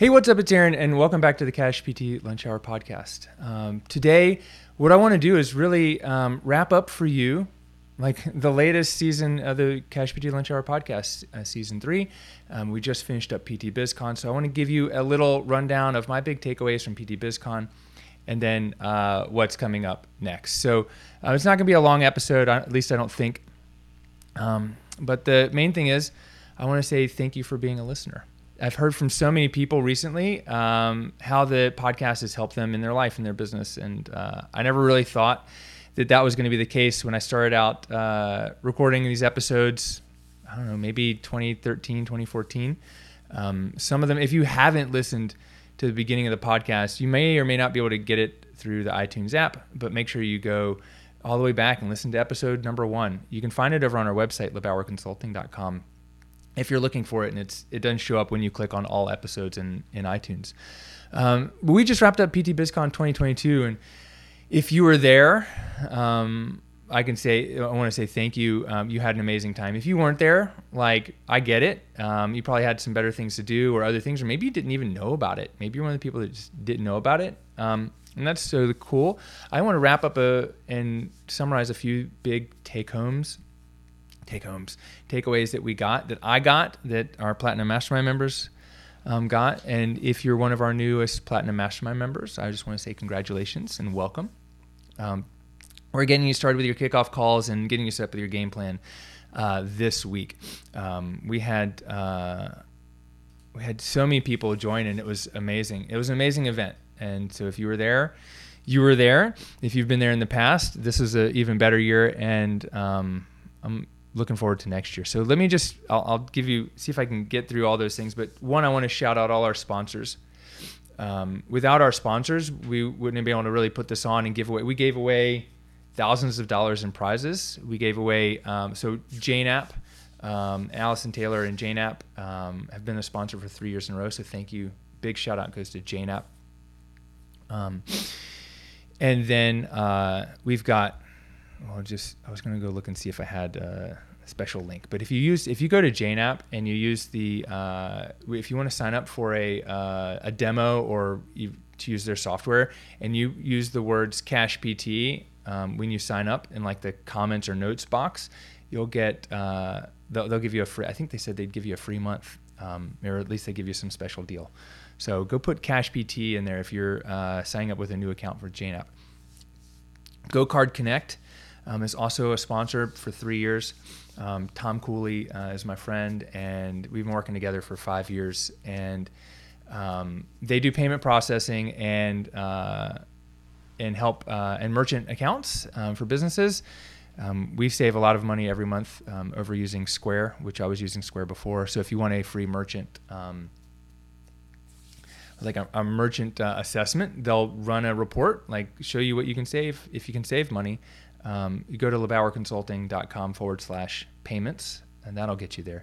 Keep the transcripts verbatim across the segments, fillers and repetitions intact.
Hey, what's up? It's Aaron, and welcome back to the Cash P T Lunch Hour podcast. Um, today, what I want to do is really um, wrap up for you like the latest season of the Cash P T Lunch Hour podcast, uh, season three. Um, we just finished up P T BizCon, so I want to give you a little rundown of my big takeaways from P T BizCon and then uh, what's coming up next. So uh, it's not going to be a long episode, at least I don't think. Um, but the main thing is I want to say thank you for being a listener. I've heard from so many people recently um, how the podcast has helped them in their life and their business. And uh, I never really thought that that was going to be the case when I started out uh, recording these episodes. I don't know, maybe twenty thirteen, twenty fourteen. Um, some of them, if you haven't listened to the beginning of the podcast, you may or may not be able to get it through the iTunes app, but make sure you go all the way back and listen to episode number one. You can find it over on our website, lebauer consulting dot com, if you're looking for it, and it's it doesn't show up when you click on all episodes in, in iTunes. Um, but we just wrapped up P T BizCon twenty twenty-two, and if you were there, um, I can say, I want to say thank you. Um, you had an amazing time. If you weren't there, like, I get it. Um, you probably had some better things to do or other things, or maybe you didn't even know about it. Maybe you're one of the people that just didn't know about it. Um, and that's so cool. I want to wrap up a, and summarize a few big take homes, take homes, takeaways that we got, that I got, that our Platinum Mastermind members um, got. And if you're one of our newest Platinum Mastermind members, I just want to say congratulations and welcome. Um, we're getting you started with your kickoff calls and getting you set up with your game plan uh, this week. Um, we had uh, we had so many people join, and it was amazing. It was an amazing event, and so if you were there, you were there. If you've been there in the past, this is an even better year, and um, I'm looking forward to next year. So let me just, I'll, I'll give you, see if I can get through all those things, but one, I want to shout out all our sponsors. Um, without our sponsors, we wouldn't be able to really put this on and give away. We gave away thousands of dollars in prizes. We gave away, um, so Jane App, um, Allison Taylor and Jane App um, have been a sponsor for three years in a row. So thank you. Big shout out goes to Jane App. Um, and then uh, we've got, well, just, I was going to go look and see if I had a special link, but if you use, if you go to Jane App and you use the, uh, if you want to sign up for a, uh, a demo or you, to use their software, and you use the words Cash P T, um, when you sign up in like the comments or notes box, you'll get, uh, they'll, they'll give you a free, I think they said they'd give you a free month, um, or at least they give you some special deal. So go put Cash P T in there if you're, uh, signing up with a new account for Jane App. GoCard Connect, um, is also a sponsor for three years. Um, Tom Cooley uh, is my friend, and we've been working together for five years. And um, they do payment processing and uh, and help uh, and merchant accounts um, for businesses. Um, we save a lot of money every month um, over using Square, which I was using Square before. So if you want a free merchant, um, like a, a merchant uh, assessment, they'll run a report, like show you what you can save if you can save money. Um, you go to lebauer consulting dot com forward slash payments, and that'll get you there.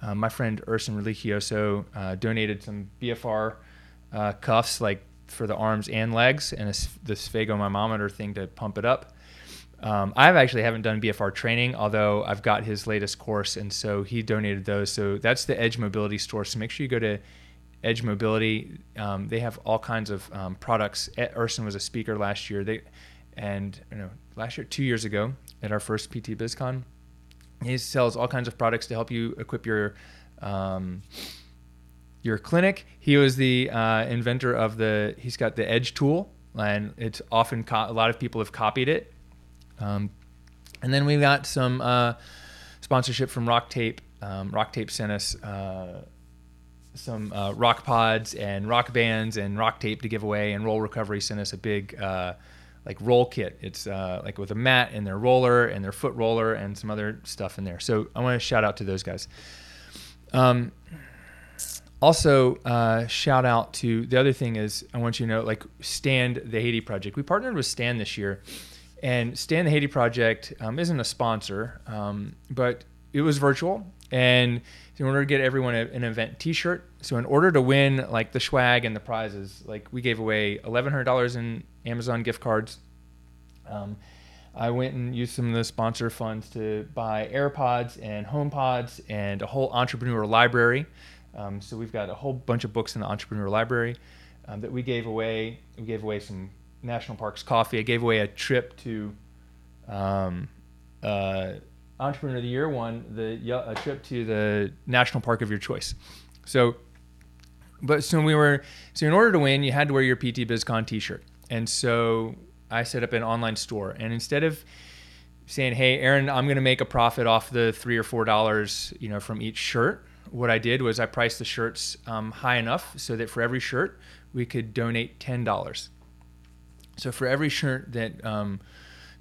Uh, my friend Urson uh donated some B F R uh, cuffs, like for the arms and legs, and a, the sphagomyometer thing to pump it up. Um, I actually haven't done B F R training, although I've got his latest course, and so he donated those. So that's the Edge Mobility Store. So make sure you go to Edge Mobility. Um, they have all kinds of um, products. Urson was a speaker last year. They And you know, last year, two years ago, at our first P T BizCon, he sells all kinds of products to help you equip your um, your clinic. He was the uh, inventor of the. He's got the Edge tool, and it's often co- a lot of people have copied it. Um, and then we got some uh, sponsorship from Rock Tape. Um, Rock Tape sent us uh, some uh, rock pods and rock bands and Rock Tape to give away, and Roll Recovery sent us a big. Uh, like roll kit. It's uh, like with a mat and their roller and their foot roller and some other stuff in there. So I want to shout out to those guys. Um, Also, uh, shout out to, the other thing is, I want you to know, like, STAND: The Haiti Project. We partnered with STAND this year, and STAND: The Haiti Project um, isn't a sponsor, um, but it was virtual. And in order to get everyone a, an event t-shirt, so in order to win like the swag and the prizes, like we gave away eleven hundred dollars in Amazon gift cards. Um, I went and used some of the sponsor funds to buy AirPods and HomePods and a whole entrepreneur library. Um, so we've got a whole bunch of books in the entrepreneur library um, that we gave away. We gave away some National Parks coffee. I gave away a trip to um, uh, Entrepreneur of the Year one, the a trip to the national park of your choice. So, but so we were so in order to win, you had to wear your P T BizCon T-shirt, and so I set up an online store. And instead of saying, "Hey, Aaron, I'm going to make a profit off the three or four dollars, you know, from each shirt," what I did was I priced the shirts um, high enough so that for every shirt we could donate ten dollars. So for every shirt that um,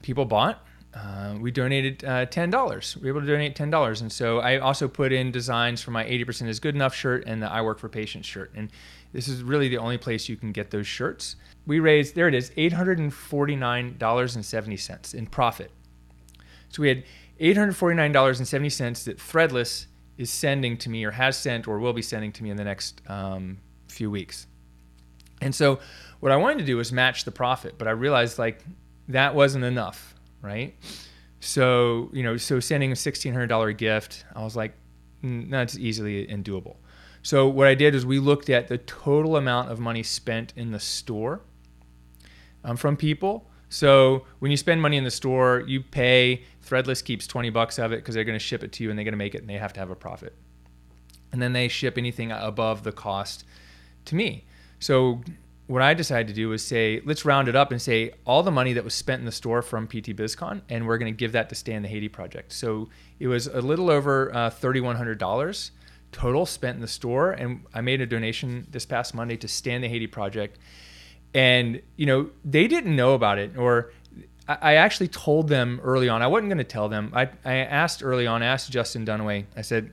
people bought, uh, we donated uh, ten dollars. We were able to donate ten dollars, and so I also put in designs for my eighty percent is good enough shirt and the I Work for Patients shirt. And this is really the only place you can get those shirts. We raised, there it is, eight hundred and forty-nine dollars and seventy cents in profit. So we had eight hundred forty-nine dollars and seventy cents that Threadless is sending to me, or has sent, or will be sending to me in the next um, few weeks. And so what I wanted to do was match the profit, but I realized like that wasn't enough, right? So, you know, so sending a sixteen hundred dollars gift, I was like, mm, that's easily undoable. So what I did is we looked at the total amount of money spent in the store um, from people. So when you spend money in the store, you pay, Threadless keeps twenty bucks of it because they're going to ship it to you and they're going to make it and they have to have a profit. And then they ship anything above the cost to me. So what I decided to do was say, let's round it up and say all the money that was spent in the store from P T BizCon, and we're going to give that to Stand the Haiti Project. So it was a little over uh, thirty-one hundred dollars total spent in the store. And I made a donation this past Monday to Stand the Haiti Project. And, you know, they didn't know about it, or I actually told them early on. I wasn't going to tell them. I, I asked early on, I asked Justin Dunaway. I said,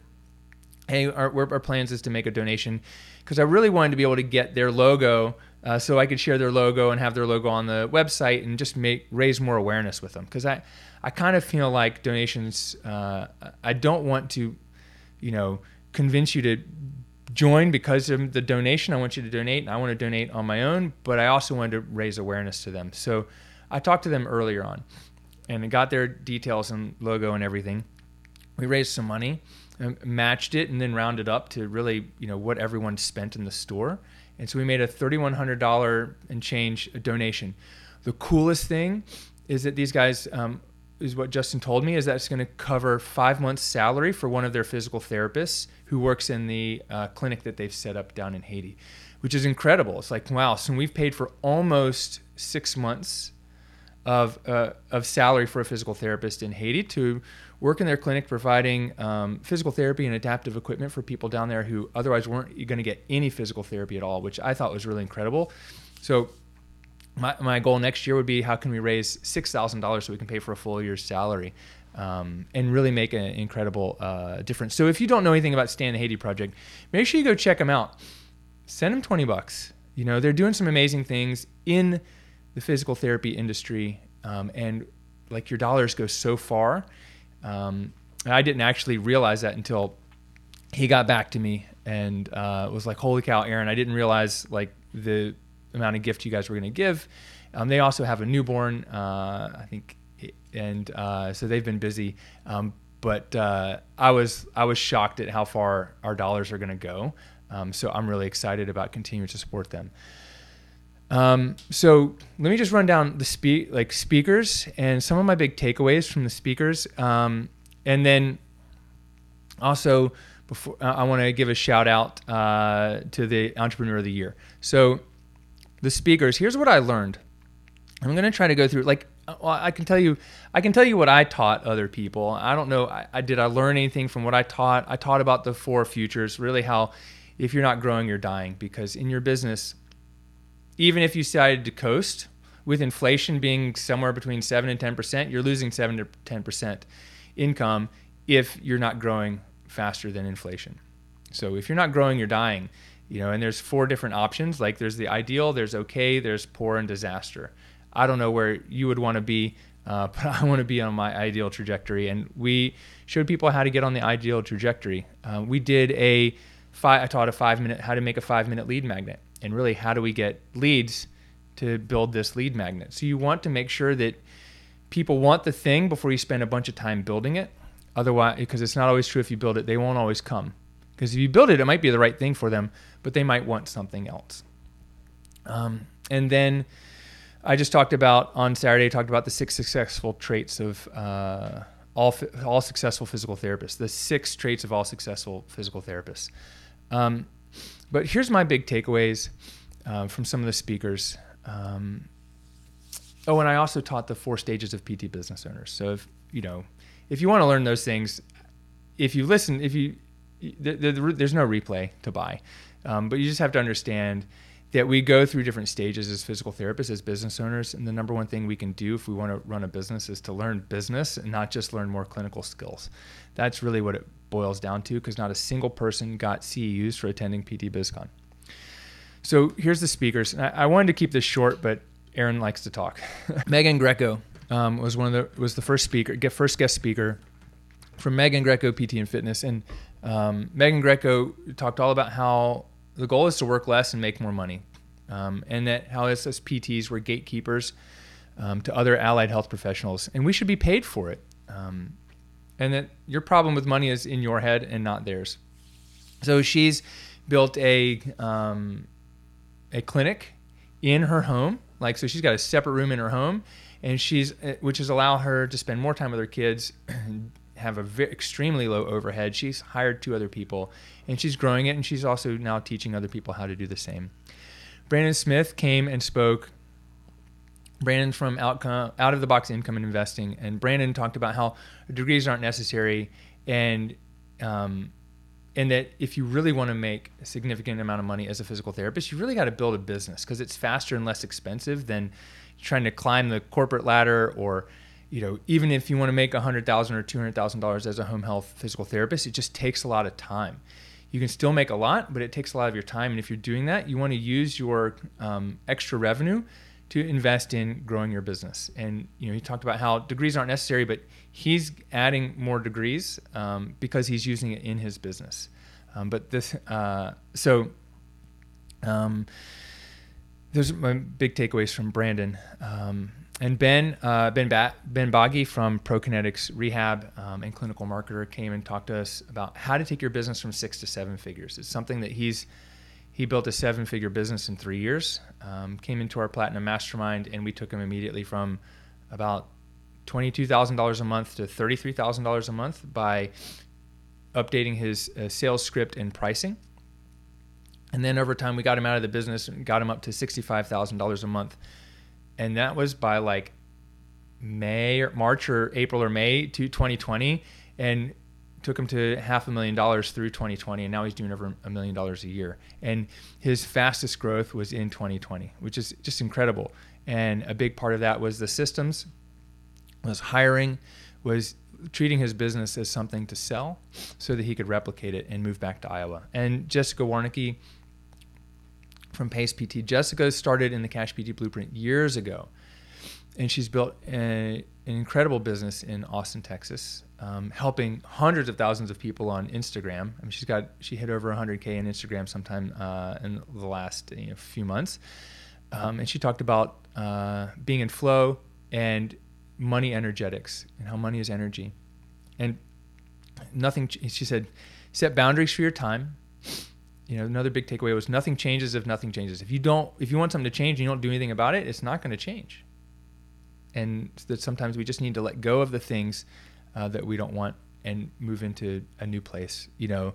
hey, our, our plans is to make a donation because I really wanted to be able to get their logo uh, so I could share their logo and have their logo on the website and just make raise more awareness with them. Because I, I kind of feel like donations, uh, I don't want to, you know, convince you to join because of the donation. I want you to donate, and I want to donate on my own, but I also wanted to raise awareness to them. So I talked to them earlier on and got their details and logo and everything. We raised some money, matched it, and then rounded up to really, you know, what everyone spent in the store. And so we made a thirty-one hundred dollars and change donation. The coolest thing is that these guys, um, is what Justin told me, is that it's going to cover five months' salary for one of their physical therapists who works in the uh, clinic that they've set up down in Haiti, which is incredible. It's like, wow, so we've paid for almost six months of uh, of salary for a physical therapist in Haiti to work in their clinic providing um, physical therapy and adaptive equipment for people down there who otherwise weren't going to get any physical therapy at all, which I thought was really incredible. So my my goal next year would be, how can we raise six thousand dollars so we can pay for a full year's salary um, and really make an incredible uh, difference. So if you don't know anything about Stand the Haiti Project, make sure you go check them out. Send them twenty bucks. You know, they're doing some amazing things in the physical therapy industry, um, and like your dollars go so far. Um, I didn't actually realize that until he got back to me and uh, was like, holy cow, Aaron, I didn't realize like the amount of gift you guys were going to give. Um, they also have a newborn, uh, I think, and uh, so they've been busy. Um, but uh, I was I was shocked at how far our dollars are going to go. Um, so I'm really excited about continuing to support them. Um, so let me just run down the spe- like speakers and some of my big takeaways from the speakers. Um, and then also before uh, I want to give a shout out, uh, to the Entrepreneur of the Year. So the speakers, here's what I learned. I'm going to try to go through, like, well, I can tell you, I can tell you what I taught other people. I don't know. I, I did I learn anything from what I taught? I taught about the four futures, really how, if you're not growing, you're dying, because in your business, even if you decided to coast, with inflation being somewhere between seven and ten percent, you're losing seven to ten percent income if you're not growing faster than inflation. So if you're not growing, you're dying. You know, and there's four different options. Like there's the ideal, there's okay, there's poor, and disaster. I don't know where you would want to be, uh, but I want to be on my ideal trajectory. And we showed people how to get on the ideal trajectory. Uh, we did a five, I taught a five minute, how to make a five minute lead magnet, and really how do we get leads to build this lead magnet. So you want to make sure that people want the thing before you spend a bunch of time building it. Otherwise, because it's not always true, if you build it, they won't always come. Because if you build it, it might be the right thing for them, but they might want something else. Um, and then I just talked about on Saturday, I talked about the six successful traits of uh, all all successful physical therapists, the six traits of all successful physical therapists. Um, but here's my big takeaways uh, from some of the speakers. Um, oh, and I also taught the four stages of P T business owners. So if you know, if you want to learn those things, if you listen, if you there's no replay to buy, um, but you just have to understand that we go through different stages as physical therapists, as business owners, and the number one thing we can do if we want to run a business is to learn business and not just learn more clinical skills. That's really what it boils down to, because not a single person got C E Us for attending P T BizCon. So here's the speakers. And I, I wanted to keep this short, but Aaron likes to talk. Megan Greco um, was one of the was the first speaker, first guest speaker from Megan Greco P T and Fitness. And Um, Megan Greco talked all about how the goal is to work less and make more money, um, and that how us as P Ts were gatekeepers um, to other allied health professionals, and we should be paid for it, um, and that your problem with money is in your head and not theirs. So she's built a um, a clinic in her home, like so she's got a separate room in her home, and she's which has allowed her to spend more time with her kids. Have a very, extremely low overhead. She's hired two other people, and she's growing it, and she's also now teaching other people how to do the same. Brandon Smith came and spoke. Brandon's from Outcome, Out of the Box Income and Investing, and Brandon talked about how degrees aren't necessary, and um, and that if you really want to make a significant amount of money as a physical therapist, you really got to build a business, because it's faster and less expensive than trying to climb the corporate ladder. Or you know, even if you want to make one hundred thousand dollars or two hundred thousand dollars as a home health physical therapist, it just takes a lot of time. You can still make a lot, but it takes a lot of your time. And if you're doing that, you want to use your um, extra revenue to invest in growing your business. And, you know, he talked about how degrees aren't necessary, but he's adding more degrees um, because he's using it in his business. Um, but this, uh, so um, those are my big takeaways from Brandon. Um, And Ben uh, Ben ba- Ben Bagge from ProKinetics Rehab um, and Clinical Marketer came and talked to us about how to take your business from six to seven figures. It's something that he's he built a seven-figure business in three years, um, came into our Platinum Mastermind, and we took him immediately from about twenty-two thousand dollars a month to thirty-three thousand dollars a month by updating his uh, sales script and pricing. And then over time, we got him out of the business and got him up to sixty-five thousand dollars a month. And that was by like May or March or April or May to twenty twenty, and took him to half a million dollars through twenty twenty. And now he's doing over a million dollars a year. And his fastest growth was in twenty twenty, which is just incredible. And a big part of that was the systems, was hiring, was treating his business as something to sell so that he could replicate it and move back to Iowa. And Jessica Warnecke from Pace P T. Jessica started in the Cash P T Blueprint years ago, and she's built a, an incredible business in Austin, Texas, um, helping hundreds of thousands of people on Instagram. I mean, she's got she hit over one hundred K in Instagram sometime uh, in the last you know, few months, um, and she talked about uh, being in flow and money energetics and how money is energy, and nothing. She said, set boundaries for your time. You know, another big takeaway was nothing changes if nothing changes. If you don't, if you want something to change and you don't do anything about it, it's not going to change. And that sometimes we just need to let go of the things uh, that we don't want and move into a new place. You know,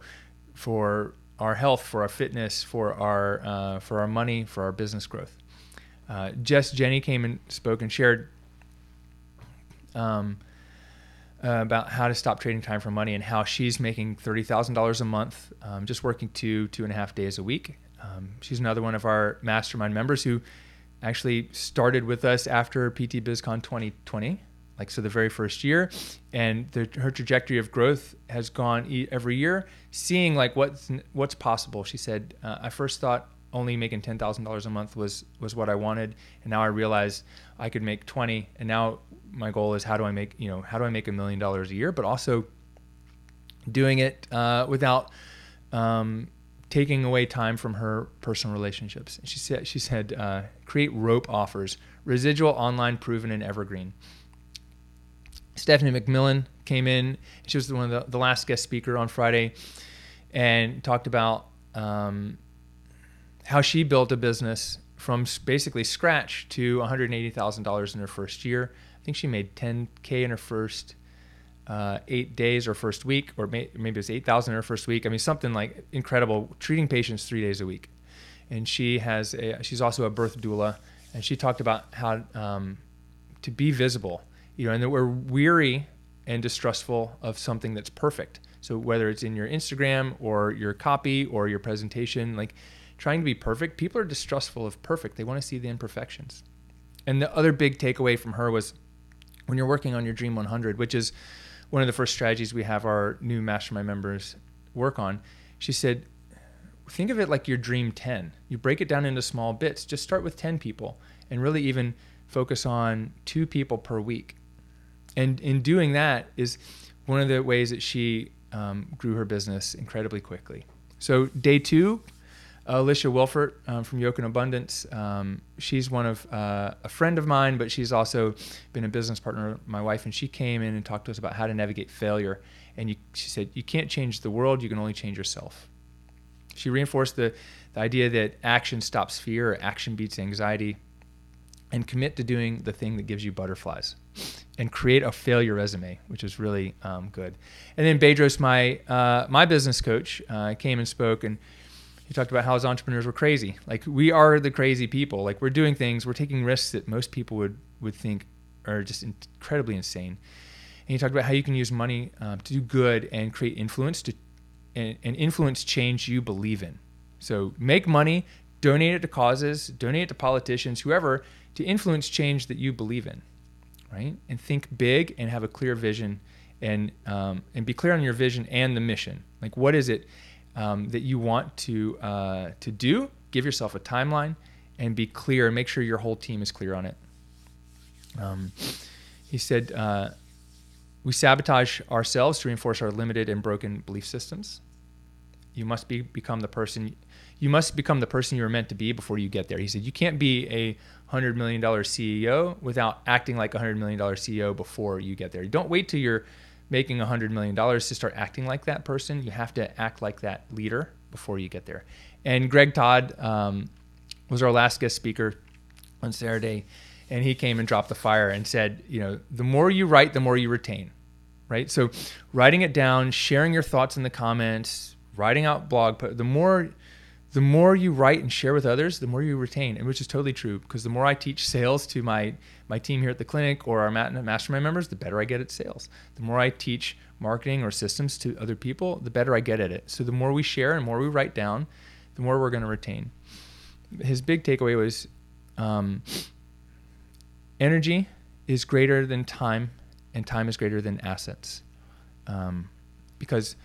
for our health, for our fitness, for our uh, for our money, for our business growth. Uh, Jess Jenney came and spoke and shared um, Uh, about how to stop trading time for money and how she's making thirty thousand dollars a month, um, just working two, two and a half days a week. Um, she's another one of our mastermind members who actually started with us after P T BizCon twenty twenty. like so the very first year, and the, her trajectory of growth has gone every year, seeing like what's what's possible. She said, uh, I first thought only making ten thousand dollars a month was was what I wanted, and now I realize I could make twenty, and now my goal is how do I make, you know, how do I make a million dollars a year, but also doing it uh, without um, taking away time from her personal relationships. And she said, she said, uh, create rope offers, residual, online, proven, and evergreen. Stephanie McMillan came in. She was one of the, the last guest speaker on Friday, and talked about um, how she built a business from basically scratch to one hundred eighty thousand dollars in her first year. I think she made ten K in her first uh, eight days or first week, or may, maybe it was eight thousand in her first week. I mean, something like incredible, treating patients three days a week. And she has a, she's also a birth doula, and she talked about how um, to be visible. You know, and that we're weary and distrustful of something that's perfect. So whether it's in your Instagram or your copy or your presentation, like trying to be perfect, people are distrustful of perfect. They want to see the imperfections. And the other big takeaway from her was when you're working on your Dream one hundred, which is one of the first strategies we have our new mastermind members work on, she said, think of it like your Dream ten. You break it down into small bits. Just start with ten people and really even focus on two people per week. And in doing that is one of the ways that she um, grew her business incredibly quickly. So day two, uh, Alicia Wilford um, from Yoke and Abundance. Um, she's one of uh, a friend of mine, but she's also been a business partner of my wife. And she came in and talked to us about how to navigate failure. And you, she said, you can't change the world. You can only change yourself. She reinforced the, the idea that action stops fear, or action beats anxiety, and commit to doing the thing that gives you butterflies, and create a failure resume, which is really um, good. And then Bedros, my uh, my business coach, uh, came and spoke, and he talked about how as entrepreneurs we're crazy. Like we are the crazy people. Like we're doing things, we're taking risks that most people would, would think are just incredibly insane. And he talked about how you can use money um, to do good and create influence to and, and influence change you believe in. So make money, donate it to causes, donate it to politicians, whoever, to influence change that you believe in, right? And think big and have a clear vision, and um, and be clear on your vision and the mission. Like what is it um, that you want to uh, to do? Give yourself a timeline and be clear, and make sure your whole team is clear on it. Um, he said, uh, we sabotage ourselves to reinforce our limited and broken belief systems. You must be become the person you must become the person you were meant to be before you get there. He said, you can't be a one hundred million dollars C E O without acting like a one hundred million dollars C E O before you get there. Don't wait till you're making one hundred million dollars to start acting like that person. You have to act like that leader before you get there. And Greg Todd um, was our last guest speaker on Saturday, and he came and dropped the fire and said, you know, the more you write, the more you retain, right? So writing it down, sharing your thoughts in the comments, writing out blog posts, the more... The more you write and share with others, the more you retain, and which is totally true, because the more I teach sales to my, my team here at the clinic or our mastermind members, the better I get at sales. The more I teach marketing or systems to other people, the better I get at it. So the more we share and more we write down, the more we're going to retain. His big takeaway was um, energy is greater than time, and time is greater than assets, um, because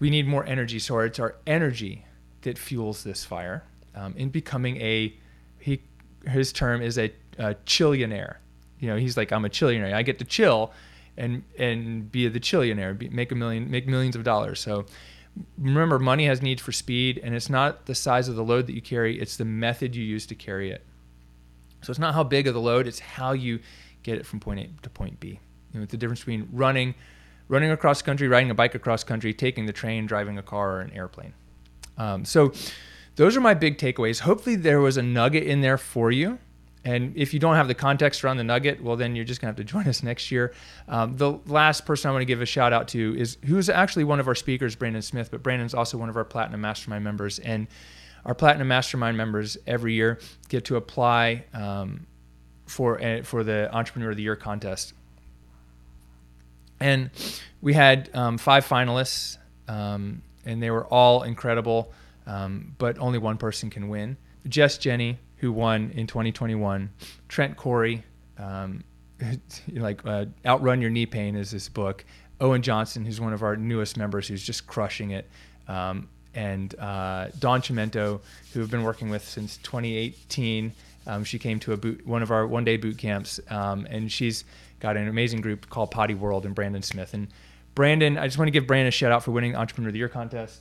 we need more energy. So it's our energy that fuels this fire um, in becoming a, he, his term is a, a chillionaire. You know, he's like, I'm a chillionaire. I get to chill and and be the chillionaire, be, make a million, make millions of dollars. So remember, money has need for speed, and it's not the size of the load that you carry. It's the method you use to carry it. So it's not how big of the load, it's how you get it from point A to point B. You know, the difference between running, running across country, riding a bike across country, taking the train, driving a car or an airplane. Um, so those are my big takeaways. Hopefully there was a nugget in there for you. And if you don't have the context around the nugget, well, then you're just going to have to join us next year. Um, the last person I want to give a shout out to is who's actually one of our speakers, Brandon Smith, but Brandon's also one of our Platinum Mastermind members. And our Platinum Mastermind members every year get to apply um, for, uh, for the Entrepreneur of the Year contest. And we had um, five finalists, um, and they were all incredible, um, but only one person can win. Jess Jenney, who won in twenty twenty-one, Trent Corey, um, like uh, Outrun Your Knee Pain is this book. Owen Johnson, who's one of our newest members, who's just crushing it. Um, and uh, Dawn Chimento, who I've been working with since twenty eighteen. Um, she came to a boot, one of our one-day boot camps, um, and she's got an amazing group called Potty World, and Brandon Smith. And Brandon, I just want to give Brandon a shout-out for winning Entrepreneur of the Year contest.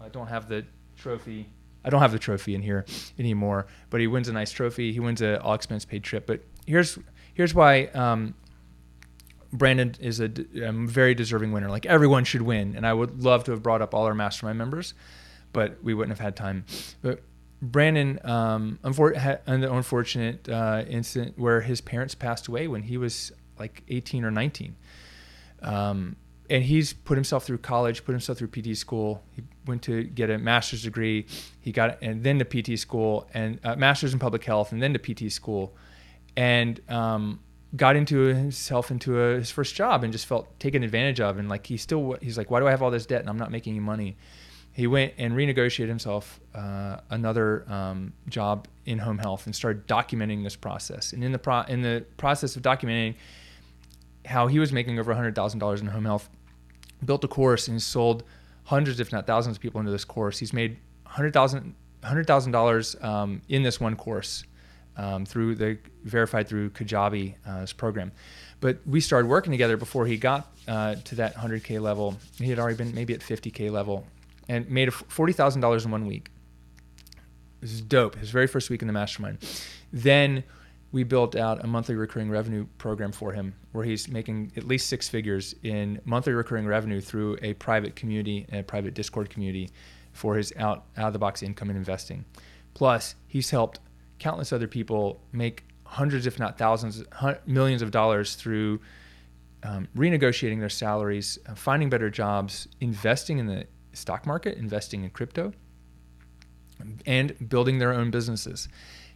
I don't have the trophy. I don't have the trophy in here anymore, but he wins a nice trophy. He wins an all-expense-paid trip. But here's here's why um, Brandon is a, a very deserving winner. Like, everyone should win, and I would love to have brought up all our mastermind members, but we wouldn't have had time. But Brandon, um, had an unfortunate uh, incident where his parents passed away when he was like eighteen or nineteen. Um, and he's put himself through college, put himself through P T school. He went to get a master's degree. He got, and then to P T school, and uh, master's in public health, and then to P T school, and um, got into himself into a, his first job, and just felt taken advantage of. And like, he still, he's like, why do I have all this debt and I'm not making any money? He went and renegotiated himself uh, another um, job in home health, and started documenting this process. And in the pro- in the process of documenting how he was making over one hundred thousand dollars in home health, built a course and sold hundreds, if not thousands, of people into this course. He's made one hundred thousand dollars one hundred thousand dollars um, in this one course um, through the verified through Kajabi uh, this program. But we started working together before he got uh, to that one hundred K level. He had already been maybe at fifty K level. And made forty thousand dollars in one week. This is dope. His very first week in the mastermind. Then we built out a monthly recurring revenue program for him, where he's making at least six figures in monthly recurring revenue through a private community, a private Discord community, for his out, out of the box income and investing. Plus, he's helped countless other people make hundreds, if not thousands, millions of dollars through um, renegotiating their salaries, finding better jobs, investing in the stock market, investing in crypto, and building their own businesses.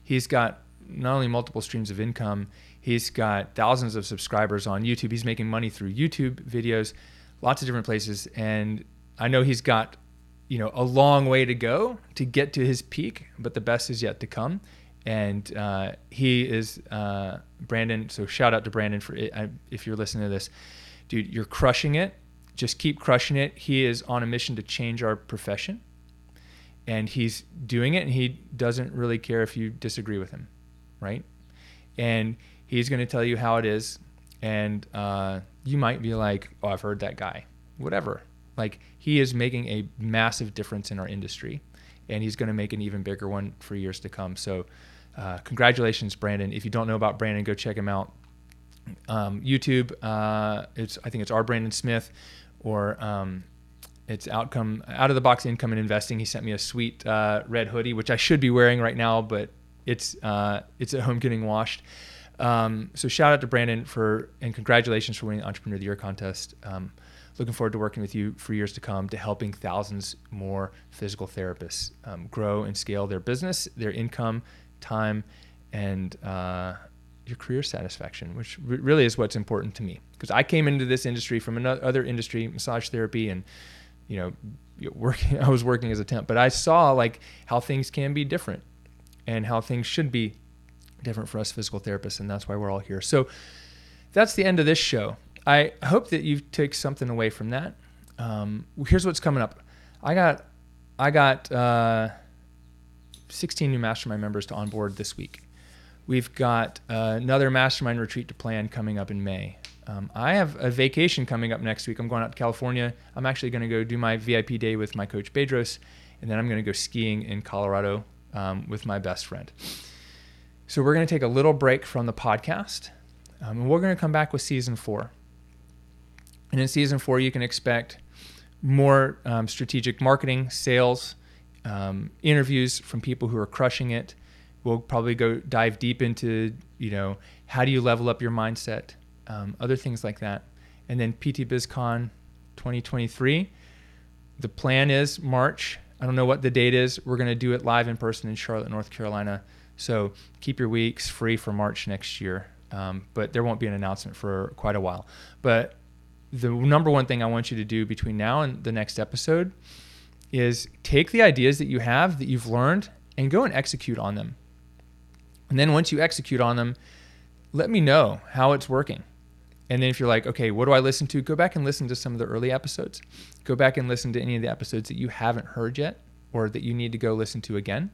He's got not only multiple streams of income, he's got thousands of subscribers on YouTube. He's making money through YouTube videos, lots of different places. And I know he's got, you know, a long way to go to get to his peak, but the best is yet to come. And uh, he is uh, Brandon. So shout out to Brandon for it. I, if you're listening to this, dude, you're crushing it. Just keep crushing it. He is on a mission to change our profession, and he's doing it, and he doesn't really care if you disagree with him, right? And he's going to tell you how it is, and uh, you might be like, oh, I've heard that guy, whatever. Like, he is making a massive difference in our industry, and he's going to make an even bigger one for years to come. So uh, congratulations, Brandon. If you don't know about Brandon, go check him out. Um, YouTube, uh, it's I think it's R. Brandon Smith. Or um, it's outcome out of the box income and investing. He sent me a sweet uh, red hoodie, which I should be wearing right now, but it's uh, it's at home getting washed. Um, so shout out to Brandon for and congratulations for winning the Entrepreneur of the Year contest. Um, looking forward to working with you for years to come, to helping thousands more physical therapists um, grow and scale their business, their income, time, and uh, your career satisfaction, which re- really is what's important to me. Because I came into this industry from another other industry, massage therapy, and you know, working. I was working as a temp, but I saw like how things can be different, and how things should be different for us physical therapists, and that's why we're all here. So that's the end of this show. I hope that you take something away from that. Um, here's what's coming up. I got, I got uh, sixteen new mastermind members to onboard this week. We've got uh, another mastermind retreat to plan coming up in May. Um, I have a vacation coming up next week. I'm going out to California. I'm actually going to go do my V I P day with my coach Bedros, and then I'm going to go skiing in Colorado um, with my best friend. So we're going to take a little break from the podcast, um, and we're going to come back with season four. And in season four, you can expect more um, strategic marketing, sales, um, interviews from people who are crushing it. We'll probably go dive deep into, you know, how do you level up your mindset, um, other things like that. And then P T BizCon twenty twenty-three, the plan is March. I don't know what the date is. We're going to do it live in person in Charlotte, North Carolina. So keep your weeks free for March next year. Um, but there won't be an announcement for quite a while. But the number one thing I want you to do between now and the next episode is take the ideas that you have, that you've learned, and go and execute on them. And then once you execute on them, let me know how it's working. And then if you're like, okay, what do I listen to? Go back and listen to some of the early episodes. Go back and listen to any of the episodes that you haven't heard yet or that you need to go listen to again.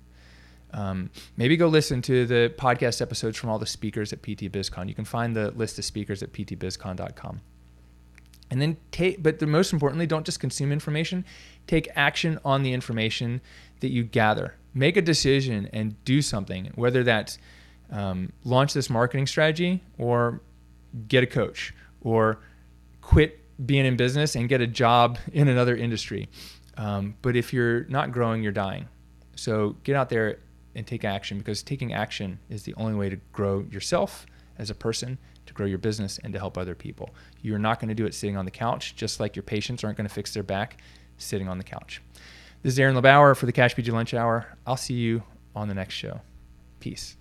Um, maybe go listen to the podcast episodes from all the speakers at P T BizCon. You can find the list of speakers at p t biz con dot com. And then take, but the most importantly, don't just consume information, take action on the information that you gather. Make a decision and do something, whether that's um, launch this marketing strategy or get a coach or quit being in business and get a job in another industry. Um, but if you're not growing, you're dying. So get out there and take action, because taking action is the only way to grow yourself as a person, to grow your business, and to help other people. You're not going to do it sitting on the couch, just like your patients aren't going to fix their back sitting on the couch. This is Aaron LeBauer for the Cash P T Lunch Hour. I'll see you on the next show. Peace.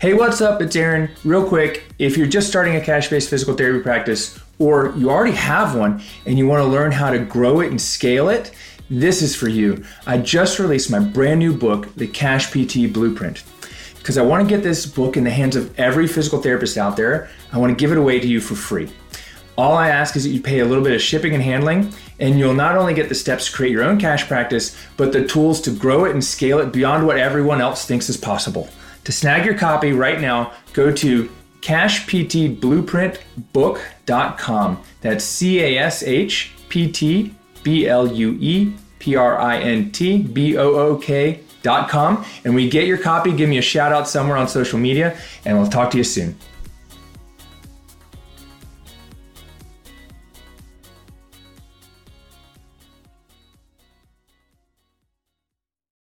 Hey, what's up? It's Aaron. Real quick, if you're just starting a cash-based physical therapy practice, or you already have one and you want to learn how to grow it and scale it, this is for you. I just released my brand new book, The Cash P T Blueprint, because I want to get this book in the hands of every physical therapist out there. I want to give it away to you for free. All I ask is that you pay a little bit of shipping and handling, and you'll not only get the steps to create your own cash practice, but the tools to grow it and scale it beyond what everyone else thinks is possible. To snag your copy right now, go to cash p t blueprint book dot com. That's C A S H P T B L U E P R I N T B O O K dot com. And when you get your copy, give me a shout out somewhere on social media, and we'll talk to you soon.